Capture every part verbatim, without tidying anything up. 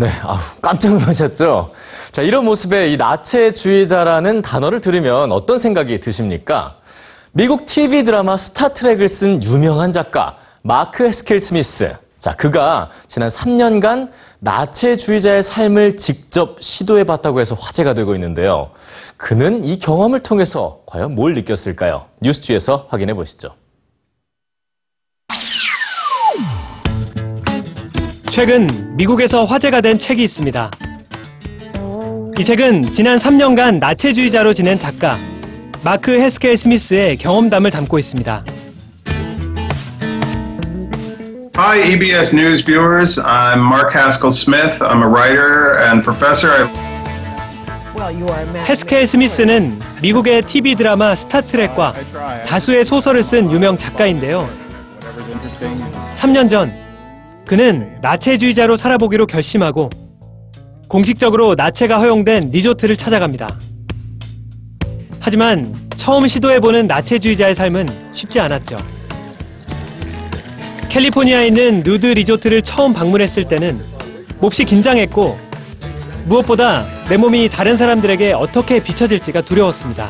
네, 아우, 깜짝 놀라셨죠? 자, 이런 모습에 이 나체주의자라는 단어를 들으면 어떤 생각이 드십니까? 미국 티비 드라마 스타트랙을 쓴 유명한 작가 마크 해스켈 스미스. 자, 그가 지난 삼 년간 나체주의자의 삶을 직접 시도해봤다고 해서 화제가 되고 있는데요. 그는 이 경험을 통해서 과연 뭘 느꼈을까요? 뉴스G에서 확인해 보시죠. 최근 미국에서 화제가 된 책이 있습니다. 이 책은 지난 삼 년간 나체주의자로 지낸 작가 마크 해스켈 스미스의 경험담을 담고 있습니다. Hi, E B S News viewers. I'm Mark Haskell Smith. I'm a writer and professor. 해스켈 스미스는 미국의 티비 드라마 스타트랙과 다수의 소설을 쓴 유명 작가인데요. 삼 년 전 그는 나체주의자로 살아보기로 결심하고 공식적으로 나체가 허용된 리조트를 찾아갑니다. 하지만 처음 시도해보는 나체주의자의 삶은 쉽지 않았죠. 캘리포니아에 있는 누드 리조트를 처음 방문했을 때는 몹시 긴장했고 무엇보다 내 몸이 다른 사람들에게 어떻게 비춰질지가 두려웠습니다.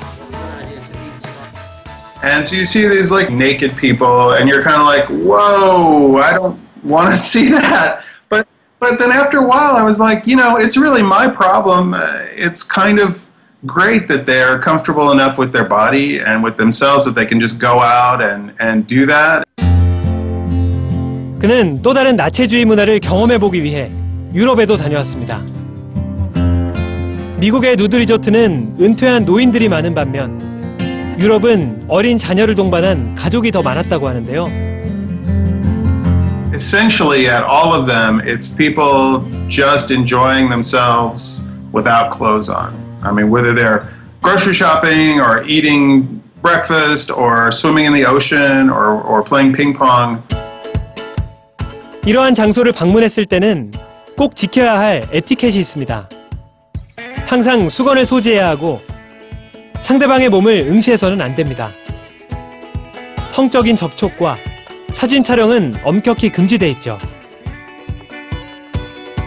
And so you see these like naked people and you're kind of like, whoa, I don't want to see that. But but then after a while I was like, you know, it's really my problem. It's kind of great that they're comfortable enough with their body and with themselves that they can just go out and and do that. 그는 또 다른 나체주의 문화를 경험해 보기 위해 유럽에도 다녀왔습니다. 미국의 누드 리조트는 은퇴한 노인들이 많은 반면 유럽은 어린 자녀를 동반한 가족이 더 많았다고 하는데요. Essentially, at all of them, it's people just enjoying themselves without clothes on. I mean, whether they're grocery shopping or eating breakfast or swimming in the ocean or, or playing ping pong. 이러한 장소를 방문했을 때는 꼭 지켜야 할 에티켓이 있습니다. 항상 수건을 소지해야 하고 상대방의 몸을 응시해서는 안 됩니다. 성적인 접촉과 사진 촬영은 엄격히 금지돼 있죠.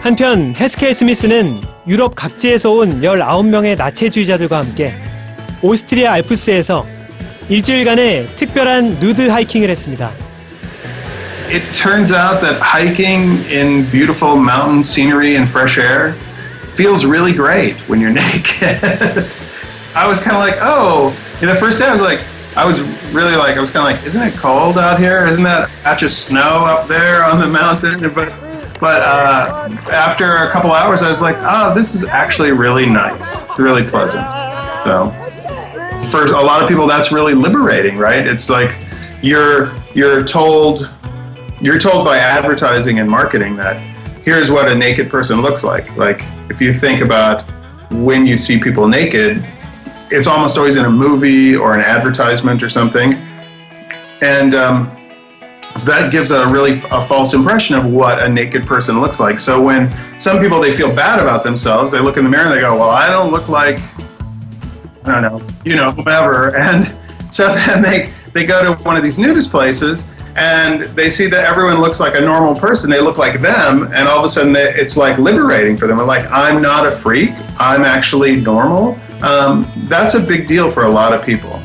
한편 해스켈 스미스는 유럽 각지에서 온 열아홉 명의 나체주의자들과 함께 오스트리아 알프스에서 일주일간의 특별한 누드 하이킹을 했습니다. It turns out that hiking in beautiful mountain scenery and fresh air feels really great when you're naked. I was kind of like, oh, the first day I was like, I was really like, I was kind of like, isn't it cold out here? Isn't that patch of snow up there on the mountain? But, but uh, after a couple hours, I was like, oh, this is actually really nice, really pleasant. So for a lot of people, that's really liberating, right? It's like you're you're told you're told by advertising and marketing that here's what a naked person looks like. Like if you think about when you see people naked. It's almost always in a movie or an advertisement or something. And um, so that gives a really a false impression of what a naked person looks like. So when some people, they feel bad about themselves, they look in the mirror and they go, well, I don't look like, I don't know, you know, whomever. And so then they, they go to one of these nudist places and they see that everyone looks like a normal person. They look like them. And all of a sudden they, it's like liberating for them. They're like, I'm not a freak. I'm actually normal. Um, that's a big deal for a lot of people.